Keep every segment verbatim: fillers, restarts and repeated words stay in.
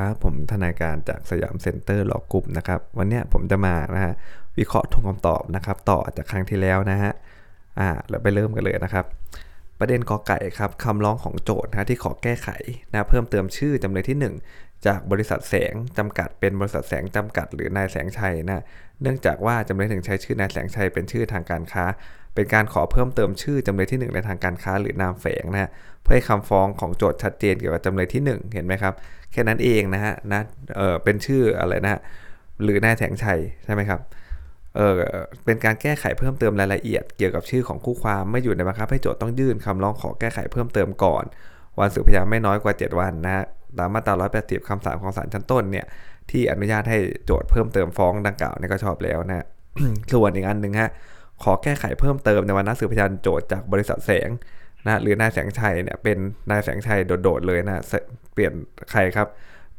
ครับผมธนาการจากสยามเซ็นเตอร์หลอกกลุ่มนะครับวันนี้ผมจะมานะฮะวิเคราะห์ทวงคำตอบนะครับต่อจากครั้งที่แล้วนะฮะอ่าเราไปเริ่มกันเลยนะครับประเด็นกอไก่ครับคำร้องของโจทก์นะที่ขอแก้ไขนะเพิ่มเติมชื่อจำเลยที่หนึ่งจากบริษัทแสงจำกัดเป็นบริษัทแสงจำกัดหรือนายแสงชัยนะเนื่องจากว่าจำเลยหนึ่งใช้ชื่อนายแสงชัยเป็นชื่อทางการค้าเป็นการขอเพิ่มเติมชื่อจำเลยที่หนึ่งในทางการค้าหรือนามแฝงนะฮะเพื่อให้คำฟ้องของโจทก์ชัดเจนเกี่ยวกับจำเลยที่หนึ่งเห็นไหมครับแค่นั้นเองนะฮะนะเออเป็นชื่ออะไรนะฮะหรือนายแสงชัยใช่ไหมครับเออเป็นการแก้ไขเพิ่มเติมรายละเอียดเกี่ยวกับชื่อของคู่ความไม่อยู่ในบังคับให้โจทก์ต้องยื่นคำร้องขอแก้ไขเพิ่มเติมก่อนวันสืบพยานไม่น้อยกว่าเจ็ดวันนะฮะตามมาตราหนึ่งร้อยแปดสิบคำสั่งของศาลชั้นต้นเนี่ยที่อนุญาตให้โจทก์เพิ่มเติมฟ้องดังกล่าวนี่ก็ชอบแล้วนะ ส่วนอีกอันนึงฮะขอแก้ไขเพิ่มเติมในวันนัดสืบพยานโจทก์จากบริษัทแสงนะหรือนายแสงชัยเนี่ยเป็นนายแสงชัยโดดๆเลยนะเปลี่ยนใครครั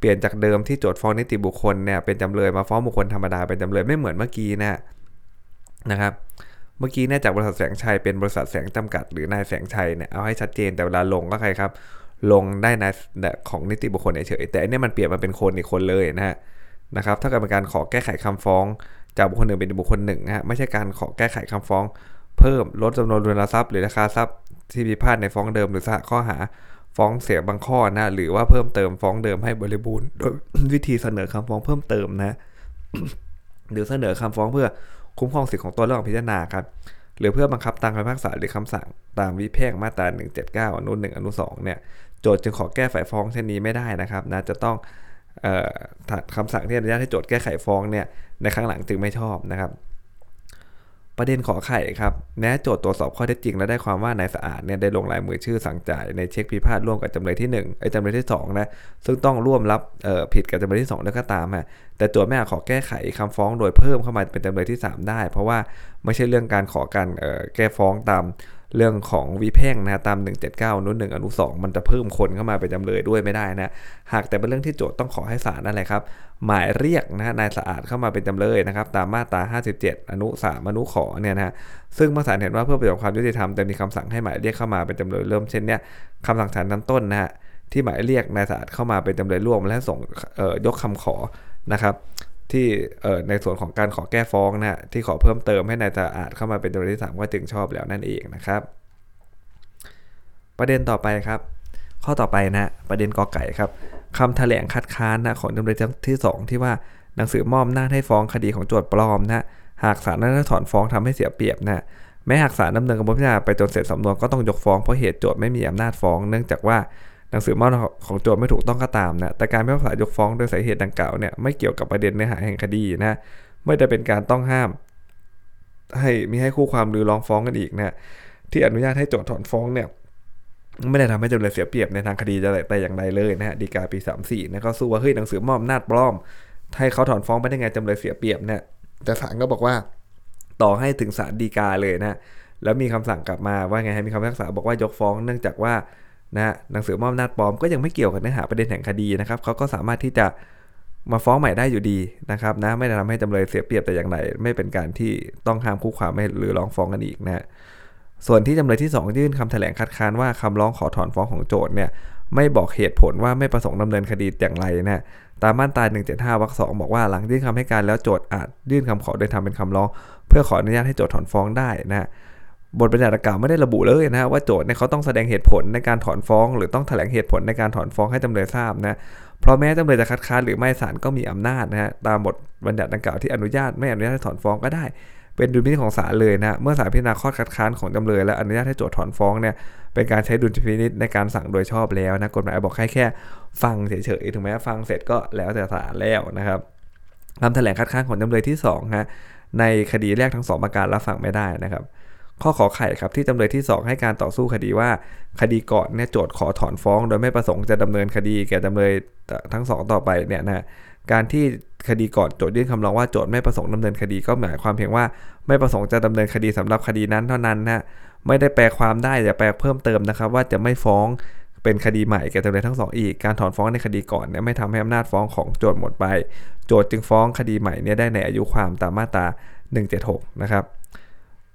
บเปลี่ยนจากเดิมที่โจทก์ฟ้องนิติบุคคลเนี่ยเป็นจำเลยมาฟ้องบุคคลธรรมดาเป็นจำเลยไม่เหมือนเมื่อกี้นะนะครับเมื่อกี้เนี่ยจากบริษัทแสงชัยเป็นบริษัทแสงจำกัดหรือนายแสงชัยเนี่ยเอาให้ชัดเจนแต่เวลาลงก็ใครครับลงได้นายของนิติบุคคลเฉยแต่อันนี้มันเปลี่ยนมาเป็นคนอีกคนเลยนะฮะนะครับถ้าเกิดเป็นการขอแก้ไขคำฟ้องจากบุคคลหนึ่งเป็นบุคคลหนึ่งนะฮะไม่ใช่การขอแก้ไขคำฟ้องเพิ่มลดจำนวนมูลทรัพย์หรือราคาทรัพย์ที่พิพาทในฟ้องเดิมหรือสหข้อหาฟ้องเสียบางข้อนะหรือว่าเพิ่มเติมฟ้องเดิมให้บริบูรณ์โดย วิธีเสนอคำฟ้องเพิ่มเติมนะ หรือเสนอคำฟ้องเพื่อคุ้มครองสิทธิของตนและของพิจารณาครับหรือเพื่อบังคับตามคำพิพากษาหรือคำสั่งตามวิแพ่งมาตราหนึ่งเจ็ดเก้าอนุหนึ่งอนุสองเนี่ยโจทก์จึงขอแก้ไขฟ้องเช่นนี้ไม่ได้นะครับนะจะต้องถัดคำสั่งที่อนุญาตให้โจทก์แก้ไขฟ้องเนี่ยในครั้งหลังจึงไม่ชอบนะครับประเด็นขอไข่ครับแม้โจทก์ตรวจสอบข้อเท็จจริงและได้ความว่านายสะอาดเนี่ยได้ลงลายมือชื่อสั่งจ่ายในเช็คพิพาทร่วมกับจำเลยที่หนึ่งไอ้จำเลยที่สองนะซึ่งต้องร่วมรับผิดกับจำเลยที่สองแล้วก็ตามฮะแต่โจทก์ไม่อาจขอแก้ไขคำฟ้องโดยเพิ่มเข้ามาเป็นจำเลยที่สามได้เพราะว่าไม่ใช่เรื่องการขอการแก้ฟ้องตามเรื่องของวิแพ่งนะตามหนึ่งเจ็ดเก้าอนุหนึ่งอนุสองมันจะเพิ่มคนเข้ามาเป็นจำเลยด้วยไม่ได้นะหากแต่เป็นเรื่องที่โจทก์ต้องขอให้ศาลนั่นแหละครับหมายเรียกนะนายสะอาดเข้ามาเป็นจำเลยนะครับตามมาตราห้าสิบเจ็ดอนุสามอนุขอเนี่ยนะซึ่งศาลเห็นว่าเพื่อประโยชน์ความยุติธรรมแต่มีคำสั่งให้หมายเรียกเข้ามาเป็นจำเลยเริ่มเช่นเนี้ยคำสั่งศาลชั้นต้นนะฮะที่หมายเรียกนายสะอาดเข้ามาเป็นจำเลยร่วมและส่งเอ่อยกคำขอนะครับที่ในส่วนของการขอแก้ฟ้องนะฮะที่ขอเพิ่มเติมให้นายสะอาดเข้ามาเป็นจำเลยที่สามก็จึงชอบแล้วนั่นเองนะครับประเด็นต่อไปครับข้อต่อไปนะประเด็นกอไก่ครับคำแถลงคัดค้านนะของจำเลยที่สองที่ว่าหนังสือมอบอำนาจให้ฟ้องคดีของโจทก์ปลอมนะหากศาลนั้นถอนฟ้องทำให้เสียเปรียบนะแม้หากศาลดำเนินกระบวนการไปจนเสร็จสำนวนก็ต้องยกฟ้องเพราะเหตุโจทก์ไม่มีอำนาจฟ้องเนื่องจากว่าหนังสือมอบของโจทก์ไม่ถูกต้องก็ตามนะแต่การพิพากษายกฟ้องโดยสาเหตุดังกล่าวเนี่ยไม่เกี่ยวกับประเด็นเนื้อหาแห่งคดีนะไม่ได้เป็นการต้องห้ามให้มิให้คู่ความหรือร้องฟ้องกันอีกนะที่อนุญาตให้โจทก์ถอนฟ้องเนี่ยไม่ได้ทำให้จำเลยเสียเปรียบในทางคดีแต่อย่างใดเลยนะฮะฎีกาปีสามสิบสี่นะก็สู้ว่าเฮ้ยหนังสือมอบอำนาจปลอมให้เขาถอนฟ้องไปได้ไงจำเลยเสียเปรียบเนี่ยแต่ศาลก็บอกว่าต่อให้ถึงศาลฎีกาเลยนะแล้วมีคำสั่งกลับมาว่าไงให้มีคำพิพากษาบอกว่ายกฟ้องเนื่องจากว่านะหนังสือมอบอำนาจปลอมก็ยังไม่เกี่ยวกับเนื้อหาประเด็นแห่งคดีนะครับเขาก็สามารถที่จะมาฟ้องใหม่ได้อยู่ดีนะครับนะไม่ได้ทำให้จำเลยเสียเปรียบแต่อย่างใดไม่เป็นการที่ต้องห้ามคู่ความไม่หรือร้องฟ้องกันอีกนะส่วนที่จำเลยที่สองยื่นคำแถลงคัดค้านว่าคำร้องขอถอนฟ้องของโจทก์เนี่ยไม่บอกเหตุผลว่าไม่ประสงค์ดำเนินคดีอย่างไรนะตามมาตราหนึ่งเจ็ดห้าวรรคสองบอกว่าหลังยื่นคำให้การแล้วโจทก์อาจยื่นคำขอโดยทำเป็นคำร้องเพื่อขออนุญาตให้โจทก์ถอนฟ้องได้นะบทบัญญัติกล่าวไม่ได้ระบุเลยนะว่าโจทก์เนี่ยเขาต้องแสดงเหตุผลในการถอนฟ้องหรือต้องแถลงเหตุผลในการถอนฟ้องให้จำเลยทราบนะเพราะแม้จำเลยจะคัดค้านหรือไม่ศาลก็มีอำนาจนะฮะตามบทบัญญัติดังกล่าวที่อนุญาตไม่อนุญาตให้ถอนฟ้องก็ได้เป็นดุลพินิจของศาลเลยนะเมื่อศาลพิจารณาข้อคัดค้านของจำเลยและอนุญาตให้โจทก์ถอนฟ้องเนี่ยเป็นการใช้ดุลพินิจในการสั่งโดยชอบแล้วนะกฎหมายบอกแค่แค่ฟังเฉยๆถึงแม้ฟังเสร็จก็แล้วแต่ศาลแล้วนะครับคำแถลงคัดค้านของจำเลยที่สองฮะในคดีแรกทั้งสองประการรับฟังไม่ได้นะครับข้อขอไข่ครับที่จำเลยที่สองให้การต่อสู้คดีว่าคดีก่อนเนี่ยโจทก์ขอถอนฟ้องโดยไม่ประสงค์จะดำเนินคดีแก่จำเลยทั้งสองต่อไปเนี่ยนะการที่คดีก่อนโจทก์ยื่นคำร้องว่าโจทก์ไม่ประสงค์ดำเนินคดีก็หมายความเพียงว่าไม่ประสงค์จะดำเนินคดีสำหรับคดีนั้นเท่านั้นนะไม่ได้แปลความได้อย่าแปลเพิ่มเติมนะครับว่าจะไม่ฟ้องเป็นคดีใหม่แก่จำเลยทั้งสองอีกการถอนฟ้องในคดีก่อนเนี่ยไม่ทำให้อำนาจฟ้องของโจทก์หมดไปโจทก์จึงฟ้องคดีใหม่เนี่ยได้ในอายุความตามมาตราหนึ่งเจ็ดหกนะครับ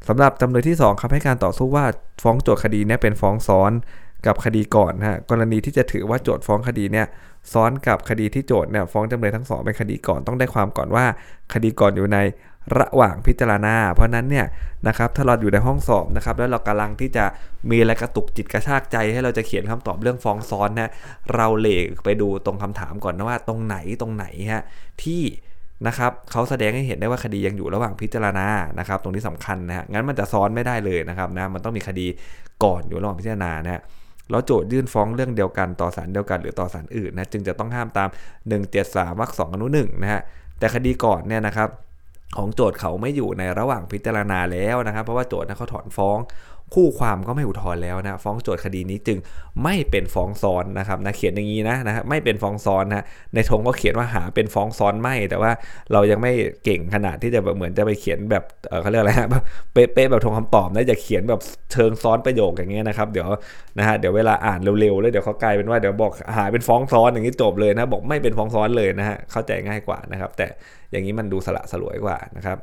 สำหรับจำเลยที่สองครับให้การต่อสู้ว่าฟ้องโจทก์คดีนี้เป็นฟ้องซ้อน กับคดีก่อนฮะกรณีที่จะถือว่าโจทก์ฟ้องคดีเนี่ยซ้อนกับคดีที่โจทก์เนี่ยฟ้องจำเลยทั้งสองเป็นคดีก่อนต้องได้ความก่อนว่าคดีก่อนอยู่ในระหว่างพิจารณาเพราะนั้นเนี่ยนะครับถ้าเราอยู่ในห้องสอบนะครับแล้วเรากำลังที่จะมีอะไรกระตุกจิตกระชากใจให้เราจะเขียนคำตอบเรื่องฟ้องซ้อนนะเราเหล่ไปดูตรงคำถามก่อนนะว่าตรงไหนตรงไหนฮะที่นะครับเขาแสดงให้เห็นได้ว่าคดียังอยู่ระหว่างพิจารณานะครับตรงนี้สำคัญนะฮะงั้นมันจะซ้อนไม่ได้เลยนะครับนะมันต้องมีคดีก่อนอยู่ระหว่างพิจารณานะฮะแล้วโจทยื่นฟ้องเรื่องเดียวกันต่อศาลเดียวกันหรือต่อศาลอื่นนะจึงจะต้องห้ามตามหนึ่งเจ็ดสามวรรคสองอนุหนึ่งนะฮะแต่คดีก่อนเนี่ยนะครับของโจทเขาไม่อยู่ในระหว่างพิจารณาแล้วนะครับเพราะว่าโจทนะเขาถอนฟ้องคู่ความก็ไม่อุทธรณ์แล้วนะฟ้องโจทคดีนี้จึงไม่เป็นฟ้องซ้อนนะครับนะเขียนอย่างนี้นะนะไม่เป็นฟ้องซ้อนนะในธงก็เขียนว่าหาเป็นฟ้องซ้อนไม่แต่ว่าเรายังไม่เก่งขนาดที่จะแบบเหมือนจะไปเขียนแบบเออเขาเรียกอะไรฮะเป๊ะๆแบบธงคำตอบนะจะเขียนแบบเชิงซ้อนประโยคอย่างเงี้ยนะครับเดี๋ยวนะฮะเดี๋ยวเวลาอ่านเร็วๆแล้วเดี๋ยวเขากลายเป็นว่าเดี๋ยวบอกหาเป็นฟ้องซ้อนอย่างนี้จบเลยนะบอกไม่เป็นฟ้องซ้อนเลยนะฮะเข้าใจง่ายกว่านะครับแต่อย่างนี้มันดูสละสลวยกว่านะครั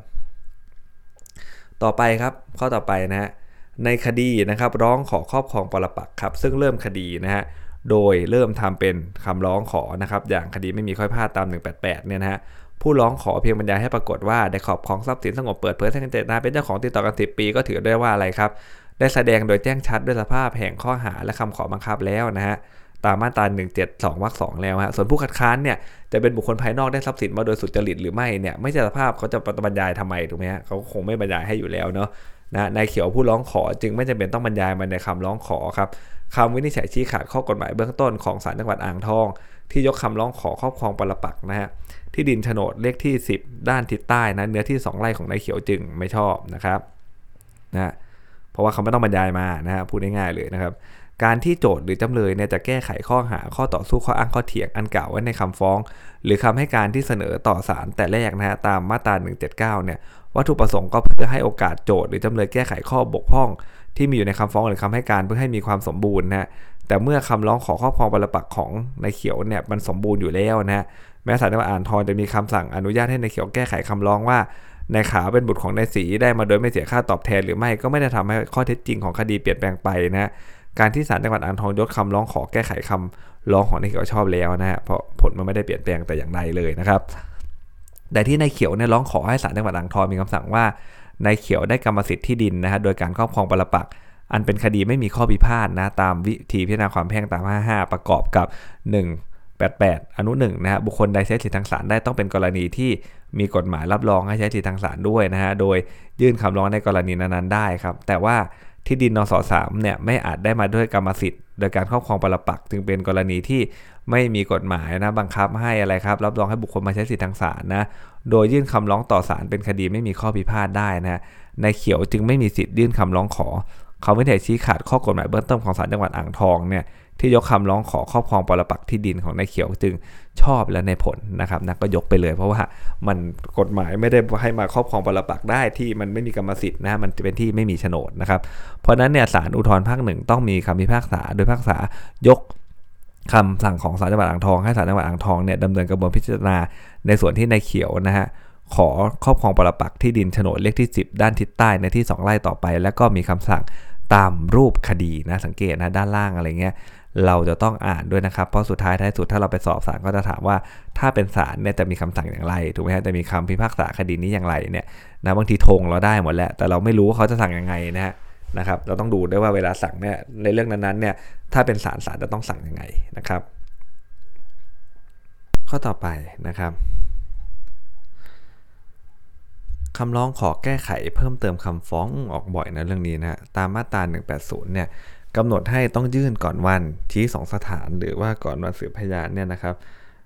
บต่อไปครับข้อต่อไปนะฮะในคดีนะครับร้องขอครอบครองปรปักษ์ครับซึ่งเริ่มคดีนะฮะโดยเริ่มทำเป็นคำร้องขอนะครับอย่างคดีไม่มีข้อพิพาทตามหนึ่งแปดแปดเนี่ยนะฮะผู้ร้องขอเพียงบรรยายให้ปรากฏว่าได้ครอบครองทรัพย์สินสงบเปิดเผยทั้งเจตนาเป็นเจ้าของติดต่อกันสิบปีก็ถือได้ว่าอะไรครับได้แสดงโดยแจ้งชัดด้วยสภาพแห่งข้อหาและคำขอบังคับแล้วนะฮะตามมาตราหนึ่งเจ็ดสองวรรคสองแล้วฮะส่วนผู้คัดค้านเนี่ยจะเป็นบุคคลภายนอกได้ทรัพย์สินมาโดยสุจริตหรือไม่เนี่ยไม่ใช่สภาพเขาจะบรรยายทำไมถูกมั้ยฮะเขาคงไม่บรรยายให้อยู่แล้วเนาะนะนายเขียวผู้ร้องขอจึงไม่จำเป็นต้องบรรยายมาในคำร้องขอครับคำวินิจฉัยชี้ขาดข้อกฎหมายเบื้องต้นของศาลจังหวัดอ่างทองที่ยกคำร้องขอครอบครองปรปักษ์นะฮะที่ดินโฉนดเลขที่สิบด้านทิศใต้นะเนื้อที่สองไร่ของนายเขียวจึงไม่ชอบนะครับนะเพราะว่าเขาไม่ต้องบรรยายมานะฮะพูดง่ายๆเลยนะครับการที่โจทก์หรือจำเลยเนี่ยจะแก้ไขข้อหาข้อต่อสู้ข้ออ้างข้อเถียงอันกล่าวไว้ในคำฟ้องหรือคำให้การที่เสนอต่อศาลแต่แรกนะฮะตามมาตราหนึ่งเจ็ดเก้าเนี่ยวัตถุประสงค์ก็เพื่อให้โอกาสโจทก์หรือจำเลยแก้ไขข้อบกพร่องที่มีอยู่ในคำฟ้องหรือคำให้การเพื่อให้มีความสมบูรณ์นะแต่เมื่อคำร้องขอครอบครองปรปักษ์ของนายเขียวเนี่ยมันสมบูรณ์อยู่แล้วนะฮะแม้ศาลจังหวัดอ่างทองจะมีคำสั่งอนุญาตให้นายเขียวแก้ไขคำร้องว่านายขาวเป็นบุตรของนายศรีได้มาโดยไม่เสียค่าตอบแทนหรือไม่ก็ไม่ได้ทำให้ข้อเท็จจริงของคดีเปลี่ยนแปลงไปนะฮะการที่ศาลจังหวัดอ่างทองยกคำร้องขอแก้ไขคำร้องของนายเขียวชอบแล้วนะฮะเพราะผลมันไม่ได้เปลี่ยนแปลงแต่อย่างใดเลยนะครับแต่ที่นายเขียวเนี่ยร้องขอให้ศาลจังหวัดอ่างทองมีคำสั่งว่านายเขียวได้กรรมสิทธิ์ที่ดินนะฮะโดยการครอบครองปรปักษ์อันเป็นคดีไม่มีข้อพิพาทนะตามวิธีพิจารณาความแพ่งตามห้าสิบห้าประกอบกับหนึ่งแปดแปดอนุหนึ่งนะฮะบุคคลใดใช้สิทธิทางศาลได้ต้องเป็นกรณีที่มีกฎหมายรับรองให้ใช้สิทธิทางศาลด้วยนะฮะโดยยื่นคำร้องในกรณีนั้นๆได้ครับแต่ว่าที่ดินนส.สาม เนี่ยไม่อาจได้มาด้วยกรรมสิทธิ์โดยการครอบครองปรปักษ์จึงเป็นกรณีที่ไม่มีกฎหมายนะบังคับให้อะไรครับรับรองให้บุคคลมาใช้สิทธิทางศาลนะโดยยื่นคำร้องต่อศาลเป็นคดีไม่มีข้อพิพาทได้นะนายเขียวจึงไม่มีสิทธิ์ยื่นคำร้องขอเขาไม่ได้ชี้ขาดข้อกฎหมายเบื้องต้นของศาลจังหวัดอ่างทองเนี่ยที่ยกคำร้องขอครอบครองปรปักษ์ที่ดินของนายเขียวจึงชอบและในผลนะครับนะก็ยกไปเลยเพราะว่ามันกฎหมายไม่ได้ให้มาครอบครองปรปักษ์ได้ที่มันไม่มีกรรมสิทธิ์นะมันจะเป็นที่ไม่มีโฉนดนะครับเพราะนั้นเนี่ยศาลอุทธรณ์ภาคหนึ่งต้องมีคำพิพากษาโดยพิพากษายกคำสั่งของศาลจังหวัดอ่างทองให้ศาลจังหวัดอ่างทองเนี่ยดำเนินกระบวนพิจารณาในส่วนที่นายเขียวนะฮะขอครอบครองปรปักษ์ที่ดินโฉนดเลขที่สิบด้านทิศใต้ในที่สองไร่ต่อไปแล้วก็มีคำสั่งตามรูปคดีนะสังเกตนะด้านล่างอะไรเงี้ยเราจะต้องอ่านด้วยนะครับเพราะสุดท้ายท้ายสุดถ้าเราไปสอบศาลก็จะถามว่าถ้าเป็นศาลเนี่ยจะมีคำสั่งอย่างไรถูกไหมฮะจะมีคำพิพากษาคดีนี้อย่างไรเนี่ยนะบางทีธงเราได้หมดแล้วแต่เราไม่รู้ว่าเขาจะสั่งยังไงนะฮะนะครับเราต้องดูด้วยว่าเวลาสั่งเนี่ยในเรื่องนั้นๆเนี่ยถ้าเป็นศาลศาลจะต้องสั่งยังไงนะครับข้อต่อไปนะครับคำร้องขอแก้ไขเพิ่มเติมคำฟ้องออกบ่อยนะเรื่องนี้นะตามมาตราหนึ่งแปดศูนย์เนี่ยกำหนดให้ต้องยื่นก่อนวันชี้สองสถานหรือว่าก่อนวันสืบพยานเนี่ยนะครับ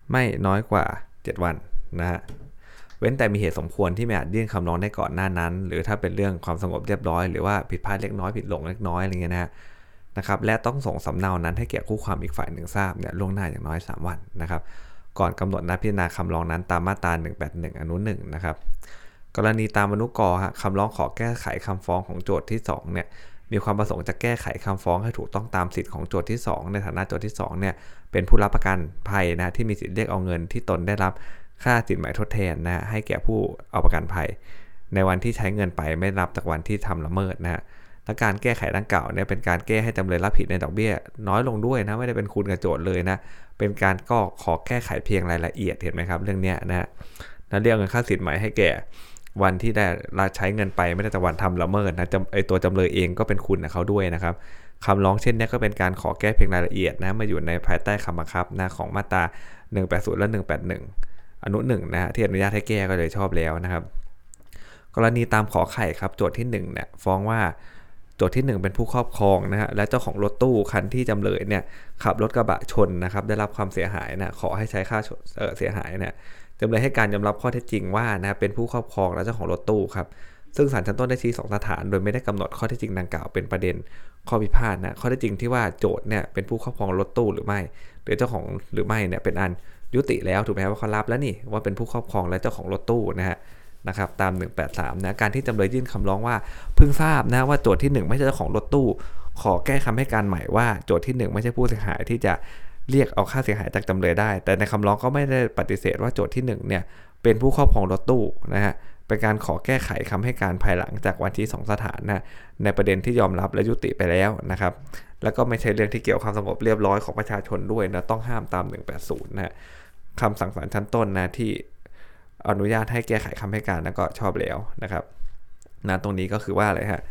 ไม่น้อยกว่าเจ็ดวันนะฮะเว้นแต่มีเหตุสมควรที่ไม่อาจยื่นคำร้องได้ก่อนหน้านั้นหรือถ้าเป็นเรื่องความสงบเรียบร้อยหรือว่าผิดพลาดเล็กน้อยผิดหลงเล็กน้อยอะไรเงี้ยนะฮะนะครับและต้องส่งสำเนานั้นให้แก่คู่ความอีกฝ่ายหนึ่งทราบเนี่ยล่วงหน้าอย่างน้อยสามวันนะครับก่อนกำหนดนัดพิจารณาคำร้องนั้นตามมาตราหนึ่งแปดหนึ่งอนุหนึ่งนะครับกรณีตามอนุกรฮะคำร้องขอแก้ไขคำฟ้องของโจทก์ที่สองเนี่ยมีความประสงค์จะแก้ไขคำฟ้องให้ถูกต้องตามสิทธิของโจทก์ที่สองในฐานะโจทก์ที่สองเนี่ยเป็นผู้รับประกันภัยนะที่มีสิทธิเรียกเอาเงินที่ตนได้รับค่าสินไหมทดแทนนะให้แก่ผู้เอาประกันภัยในวันที่ใช้เงินไปไม่รับจากวันที่ทำละเมิดนะฮะ และการแก้ไขดังกล่าวเนี่ยเป็นการแก้ให้จำเลยรับผิดในดอกเบี้ยน้อยลงด้วยนะไม่ได้เป็นคุณกับโจทย์เลยนะเป็นการก็ขอแก้ไขเพียงรายละเอียดเห็นไหมครับเรื่องเนี้ยนะและเรียกเงินค่าสินไหมให้แก่วันที่ได้ใช้เงินไปไม่ได้แต่วันทำละเมิดนะไอตัวจำเลยเองก็เป็นคุณกับเขาด้วยนะครับคำร้องเช่นนี้ก็เป็นการขอแก้เพียงรายละเอียดนะมาอยู่ในภายใต้คำบังคับนะของมาตราหนึ่งแปดศูนย์และหนึ่งแปดหนึ่งอนุหนึ่งนะที่อนุญาตให้แก้ก็เลยชอบแล้วนะครับกรณีตามขอไข่ครับโจทย์ที่หนึ่งเนี่ยฟ้องว่าโจทย์ที่หนึ่งเป็นผู้ครอบครองนะฮะและเจ้าของรถตู้คันที่จำเลยเนี่ยขับรถกระบะชนนะครับได้รับความเสียหายนะขอให้ใช้ค่าเอ่อเสียหายเนี่ยจำเลยให้การยอมรับข้อเท็จจริงว่านะเป็นผู้ครอบครองและเจ้าของรถตู้ครับซึ่งศาลชั้นต้นได้ชี้สองสถานโดยไม่ได้กำหนดข้อเท็จจริงดังกล่าวเป็นประเด็นข้อพิพาทนะข้อเท็จจริงที่ว่าโจทก์เนี่ยเป็นผู้ครอบครองรถตู้หรือไม่หรือเจ้าของหรือไม่เนี่ยเป็นอันยุติแล้วถูกไหมครับว่าเขารับแล้วนี่ว่าเป็นผู้ครอบครองและเจ้าของรถตู้นะฮะนะครับตามหนึ่งแปดสามนะการที่จำเลยยื่นคำร้องว่าเพิ่งทราบนะว่าโจทก์ที่หนึ่งไม่ใช่เจ้าของรถตู้ขอแก้คำให้การใหม่ว่าโจทก์ที่หนึ่งไม่ใช่ผู้เสียหายที่จะเรียกเอาค่าเสียหายจากจำเลยได้แต่ในคำร้องก็ไม่ได้ปฏิเสธว่าโจทก์ที่หนึ่งเนี่ยเป็นผู้ครอบครองรถตู้นะฮะเป็นการขอแก้ไขคำให้การภายหลังจากวันที่สองสถานนะในประเด็นที่ยอมรับและยุติไปแล้วนะครับแล้วก็ไม่ใช่เรื่องที่เกี่ยวความสงบเรียบร้อยของประชาชนด้วยนะต้องห้ามตามหนึ่งแปดศูนย์นะคำสั่งศาลชั้นต้นนะที่อนุญาตให้แก้ไขคำให้การนะก็ชอบแล้วนะครับนะตรงนี้ก็คือว่าอะไรฮะ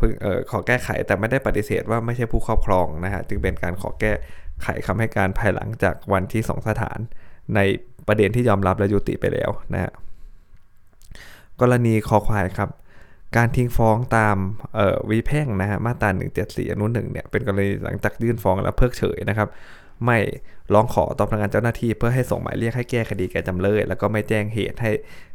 เอ่อขอแก้ไขแต่ไม่ได้ปฏิเสธว่าไม่ใช่ผู้ครอบครองนะฮะจึงเป็นการขอแก้ไขคำให้การภายหลังจากวันที่สองสถานในประเด็นที่ยอมรับและยุติไปแล้วนะฮะกรณีคอควายครับการทิ้งฟ้องตามเอ่อวิแพ่งนะฮะมาตราหนึ่งเจ็ดสี่อนุหนึ่งเนี่ยเป็นกรณีหลังจากยื่นฟ้องแล้วเพิกเฉยนะครับไม่ร้องขอต่อพนักงานเจ้าหน้าที่เพื่อให้ส่งหมายเรียกให้แก้คดีแก่จำเลยแล้วก็ไม่แจ้งเหตุให้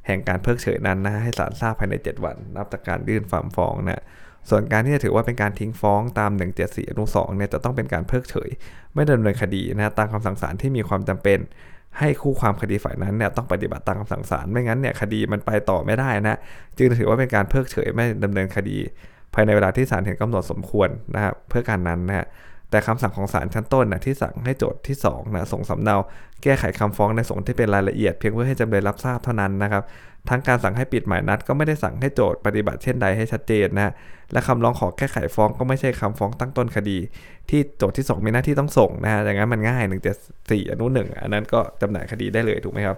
แห่งการเพิกเฉยนั้นนะให้ศาลทราบภายในเจ็ดวันนับจากการยื่นฟ้องฟ้องนะส่วนการที่จะถือว่าเป็นการทิ้งฟ้องตามหนึ่งเจ็ดสี่อนุสองเนี่ยจะต้องเป็นการเพิกเฉยไม่ดำเนินคดีนะตามคำสั่งศาลที่มีความจำเป็นให้คู่ความคดีฝ่ายนั้นเนี่ยต้องปฏิบัติตามคำสั่งศาลไม่งั้นเนี่ยคดีมันไปต่อไม่ได้นะจึงถือว่าเป็นการเพิกเฉยไม่ดำเนินคดีภายในเวลาที่ศาลเห็นกำหนดสมควรนะครับเพื่อการนั้นนะแต่คำสั่งของศาลชั้นต้นนะที่สั่งให้โจทก์ที่สองนะส่งสำเนาแก้ไขคำฟ้องในส่วนที่เป็นรายละเอียดเพียงเพื่อให้จำเลยรับทราบเท่านั้นนะครับทั้งการสั่งให้ปิดหมายนัดก็ไม่ได้สั่งให้โจทก์ปฏิบัติเช่นใดให้ชัดเจนนะและคำร้องขอแก้ไขฟ้องก็ไม่ใช่คำฟ้องตั้งต้นคดีที่โจทก์ที่สองมีหน้าที่ต้องส่งนะฮะอย่างนั้นมันง่ายหนึ่งเจ็ดสี่อนุหนึ่งอันนั้นก็จำหน่ายคดีได้เลยถูกไหมครับ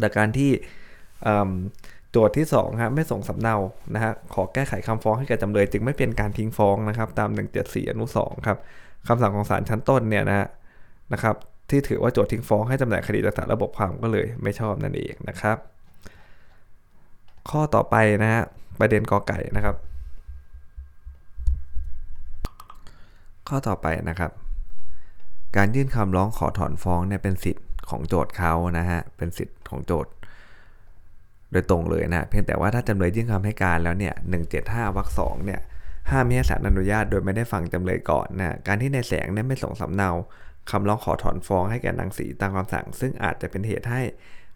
แต่การที่โจทก์ที่สองฮะไม่ส่งสำเนานะฮะขอแก้ไขคำฟ้องให้แก่จำเลยจึงไม่เป็นการทิ้งฟ้องนะครับตามหนึ่งเจ็ดสี่อนุสองครับคำสั่งของศาลชั้นต้นเนี่ยนะนะครับที่ถือว่าโจทก์ทิ้งฟ้องให้จำหน่ายคดีจากศาลระบบความก็เลยไม่ชอบนั่นเองนะครับข้อต่อไปนะฮะประเด็นกอไก่นะครับข้อต่อไปนะครับการยื่นคำร้องขอถอนฟ้องเนี่ยเป็นสิทธิ์ของโจทก์เขานะฮะเป็นสิทธิ์ของโจทก์โดยตรงเลยนะเพียงแต่ว่าถ้าจำเลยยื่นคำให้การแล้วเนี่ยหนึ่งเจ็ดห้าวรรคสองเนี่ยห้ามให้ศาลอนุญาตโดยไม่ได้ฟังจำเลยก่อนนะการที่นายแสงเนี่ยไม่ส่งสำเนาคำร้องขอถอนฟ้องให้แก่นางศรีตามคำสั่งซึ่งอาจจะเป็นเหตุให้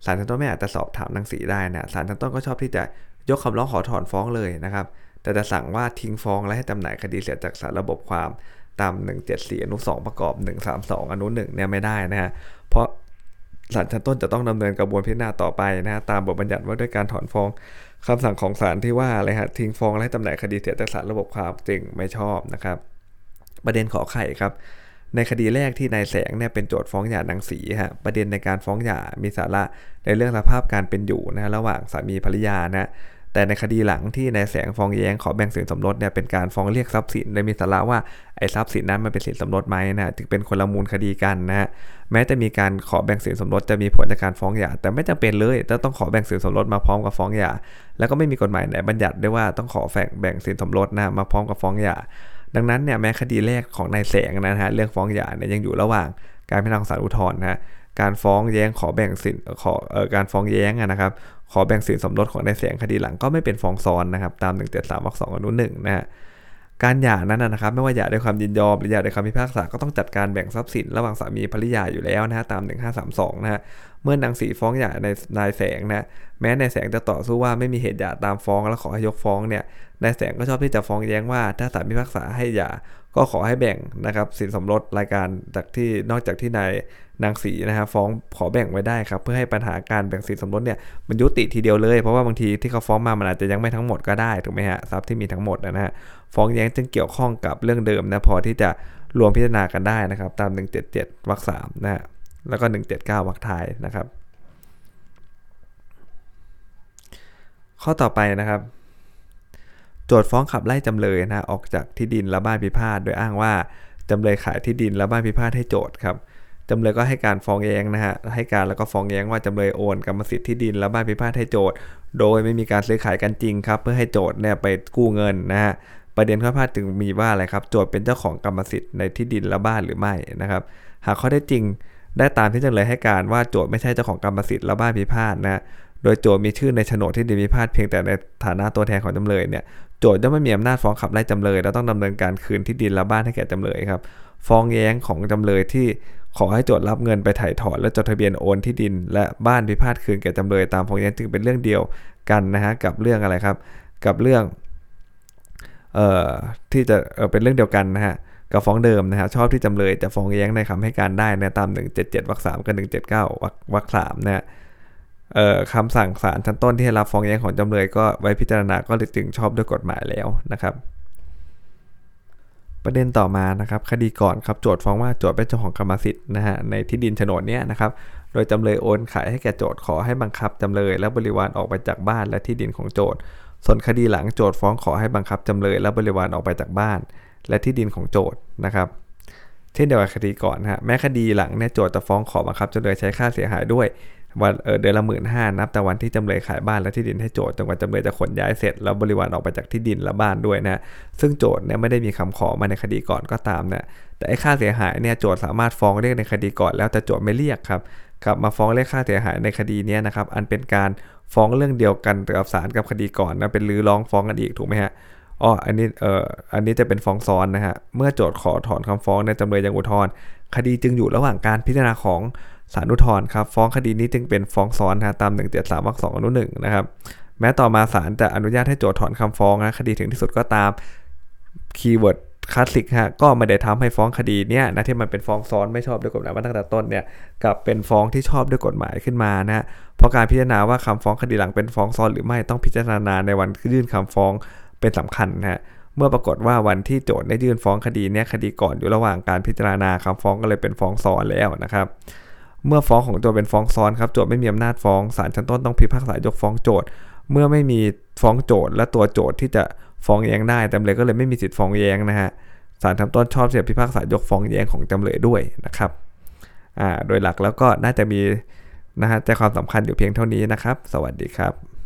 ศาลชั้นต้นไม่อาจจะสอบถามนางศรีได้นะศาลชั้นต้นก็ชอบที่จะยกคำร้องขอถอนฟ้องเลยนะครับแต่จะสั่งว่าทิ้งฟ้องและให้จำหน่ายคดีเสียจากศาลระบบความตามหนึ่งเจ็ดสี่อนุสองประกอบหนึ่งสามสองอนุหนึ่งเนี่ยไม่ได้นะฮะเพราะศาลชั้นต้นจะต้องดำเนินกระบวนพิจารณาต่อไปนะฮะตามบทบัญญัติว่าด้วยการถอนฟ้องคำสั่งของศาลที่ว่าอะไรฮะทิ้งฟ้องและให้จำหน่ายคดีเสียจากศาลระบบความจึงไม่ชอบนะครับประเด็นขอไข่ครับในคดีแรกที่นายแสงเนี่ยเป็นโจทก์ฟ้องหย่านางศรีฮะประเด็นในการฟ้องหย่ามีสาระในเรื่องสภาพการเป็นอยู่นะระหว่างสามีภรรยานะแต่ในคดีหลังที่นายแสงฟ้องแย้งขอแบ่งสินสมรสเนี่ยเป็นการฟ้องเรียกทรัพย์สินโดยมีสาระว่าไอ้ทรัพย์สินนั้นมันเป็นสินสมรสไหมนะถึงเป็นคนละมูลคดีกันนะฮะแม้จะมีการขอแบ่งสินสมรสจะมีผลต่อการฟ้องหย่าแต่ไม่จำเป็นเลยจะต้องขอแบ่งสินสมรสมาพร้อมกับฟ้องหย่าแล้วก็ไม่มีกฎหมายไหนบัญญัติด้วยว่าต้องขอแบ่งสินสมรสนะมาพร้อมกับฟ้องหย่าดังนั้นเนี่ยแม้คดีแรกของนายแสงนะฮะเรื่องฟ้องหย่าเนี่ยยังอยู่ระหว่างการพิจารณาของศาลอุทธรณ์นะการฟ้องแย้งขอแบ่งสินขอเอ่อการฟ้องแย้งนะครับขอแบ่งสินสมรสของนายแสงคดีหลังก็ไม่เป็นฟ้องซ้อนนะครับตามหนึ่งเจ็ดสามวรรคสองอนุหนึ่งนะฮะการหย่านั้นนะครับไม่ว่าหย่าด้วยความยินยอมหรือหย่าด้วยคำพิพากษาก็ต้องจัดการแบ่งทรัพย์สินระหว่างสามีภรรยาอยู่แล้วนะฮะตามหนึ่งห้าสามสองนะฮะเมื่อนางศรีฟ้องหย่าในนายแสงนะแม้นายแสงจะต่อสู้ว่าไม่มีเหตุหย่าตามฟ้องและขอให้ยกฟ้องเนี่ยนายแสงก็ชอบที่จะฟ้องแย้งว่าถ้าศาลพิพากษาให้หย่าก็ขอให้แบ่งนะครับสินสมรสรายการจากที่นอกจากที่นาย นางศรีนะครับฟ้องขอแบ่งไว้ได้ครับเพื่อให้ปัญหาการแบ่งสินสมรสเนี่ยมันยุติทีเดียวเลยเพราะว่าบางทีที่เขาฟ้องมามันอาจจะยังไม่ทั้งหมดก็ได้ถูกไหมฮะทรัพย์ที่มีทั้งหมดนะฮะฟ้องแย้งจึงเกี่ยวข้องกับเรื่องเดิมนะพอที่จะรวมพิจารณากันได้นะครับตามหนึ่งเจ็ดเจ็ดวรรคสามนะฮะแล้วก็หนึ่งเจ็ดเก้าวรรคท้ายนะครับข้อต่อไปนะครับโจทก์ฟ้องขับไล่จำเลยนะออกจากที่ดินและบ้านพิพาทโดยอ้างว่าจำเลยขายที่ดินและบ้านพิพาทให้โจทก์ครับจำเลยก็ให้การฟ้องแย้งนะฮะให้การแล้วก็ฟ้องแย้งว่าจำเลยโอนกรรมสิทธิ์ที่ดินและบ้านพิพาทให้โจทก์โดยไม่มีการซื้อขายกันจริงครับเพื่อให้โจทก์เนี่ยไปกู้เงินนะฮะประเด็นข้อพิพาทถึงมีว่าอะไรครับโจทก์เป็นเจ้าของกรรมสิทธิ์ในที่ดินและบ้านหรือไม่นะครับหากข้อเท็จจริงได้ตามที่จำเลยให้การว่าโจทก์ไม่ใช่เจ้าของกรรมสิทธิ์และบ้านพิพาทนะโดยโจทก์มีชื่อในโฉนดที่ดินพิพาทเพียงแต่ในฐานะตัวแทนของจำเลยเนี่ยโจทก์จะไม่มีอำนาจฟ้องขับไล่จำเลยและต้องดำเนินการคืนที่ดินและบ้านให้แก่จำเลยครับฟ้องแย้งของจำเลยที่ขอให้โจทก์รับเงินไปไถ่ถอนและจดทะเบียนโอนที่ดินและบ้านพิพาทคืนแก่จำเลยตามฟ้องแย้งจึงเป็นเรื่องเดียวกันนะฮะกับเรื่องอะไรครับกับเรื่องเอ่อที่จะ เอ่อ เป็นเรื่องเดียวกันนะฮะกับฟ้องเดิมนะฮะชอบที่จำเลยจะฟ้องแย้งในคำให้การได้นะตามหนึ่งเจ็ดเจ็ดวรรคสามกับหนึ่งเจ็ดเก้าวรรควรรคสามนะฮะคำสั่งศาลชั้นต้นที่ให้รับฟ้องแย้งของจำเลยก็ไว้พิจารณาก็ถึงชอบด้วยกฎหมายแล้วนะครับประเด็นต่อมานะครับคดีก่อนครับโจทก์ฟ้องว่าโจทก์เป็นเจ้าของกรรมสิทธิ์นะฮะในที่ดินโฉนดเนี้ยนะครับโดยจำเลยโอนขายให้แก่โจทก์ขอให้บังคับจำเลยและบริวารออกไปจากบ้านและที่ดินของโจทก์ส่วนคดีหลังโจทก์ฟ้องขอให้บังคับจำเลยและบริวารออกไปจากบ้านและที่ดินของโจทก์นะครับเช่นเดียวกับคดีก่อนฮะแม้คดีหลังเนี่ยโจทก์จะฟ้องขอบังคับจำเลยใช้ค่าเสียหายด้วยวันเอ่อเดือนละ หนึ่งหมื่นห้าพัน นับแต่วันที่จำเลยขายบ้านและที่ดินให้โจทก์จนกว่าจำเลยจะขนย้ายเสร็จแล้วบริวารออกไปจากที่ดินและบ้านด้วยนะซึ่งโจทก์เนี่ยไม่ได้มีคำขอมาในคดีก่อนก็ตามนะแต่ไอ้ค่าเสียหายเนี่ยโจทก์สามารถฟ้องเรียกในคดีก่อนแล้วแต่โจทก์ไม่เรียกครับกลับมาฟ้องเรียกค่าเสียหายในคดีนี้นะครับอันเป็นการฟ้องเรื่องเดียวกันกับศาลกับคดีก่อนนะเป็นรื้อร้องฟ้องกันอีกถูกมั้ยฮะอ๋ออันนี้เอ่ออันนี้จะเป็นฟ้องซ้อนนะฮะเมื่อโจทก์ขอถอนคำฟ้องในจำเลยยังอุทธรณ์คดีจึงอยู่ระหว่างการพิจารณาของศาลอุทธรณ์ครับฟ้องคดีนี้จึงเป็นฟ้องซ้อนนะตามหนึ่งเจ็ดสามวรรคสองอนุหนึ่งนะครับแม้ต่อมาศาลจะอนุญาตให้โจทก์ถอนคำฟ้องนะคดีถึงที่สุดก็ตามคีย์เวิร์ดคลาสสิกฮะก็ไม่ได้ทำให้ฟ้องคดีเนี้ยนะที่มันเป็นฟ้องซ้อนไม่ชอบด้วยกฎหมายมาตั้งแต่ต้นเนี่ยกลับเป็นฟ้องที่ชอบด้วยกฎหมายขึ้นมานะเพราะการพิจารณาว่าคำฟ้องคดีหลังเป็นฟ้องซ้อนหรือไม่ต้องพิจารณาในวันยื่นคำฟ้องเป็นสำคัญนะฮะเมื่อปรากฏว่าวันที่โจทก์ได้ยื่นฟ้องคดีเนี้ยคดีก่อนอยู่ระหว่างการพิจารณาคำฟ้องก็เลยเป็นฟ้องซ้อนแล้วนะครับเมื่อฟ้องของโจทก์เป็นฟ้องซ้อนครับโจทก์ไม่มีอำนาจฟ้องศาลชั้นต้นต้องพิพากษายกฟ้องโจทก์เมื่อไม่มีฟ้องโจทก์และตัวโจทก์ที่จะฟ้องแย้งได้จำเลยก็เลยไม่มีสิทธิ์ฟ้องแย้งนะฮะศาลชั้นต้นชอบเสียพิพากษายกฟ้องแย้งของจำเลยด้วยนะครับอ่าโดยหลักแล้วก็น่าจะมีนะฮะใจความสำคัญอยู่เพียงเท่านี้นะครับสวัสดีครับ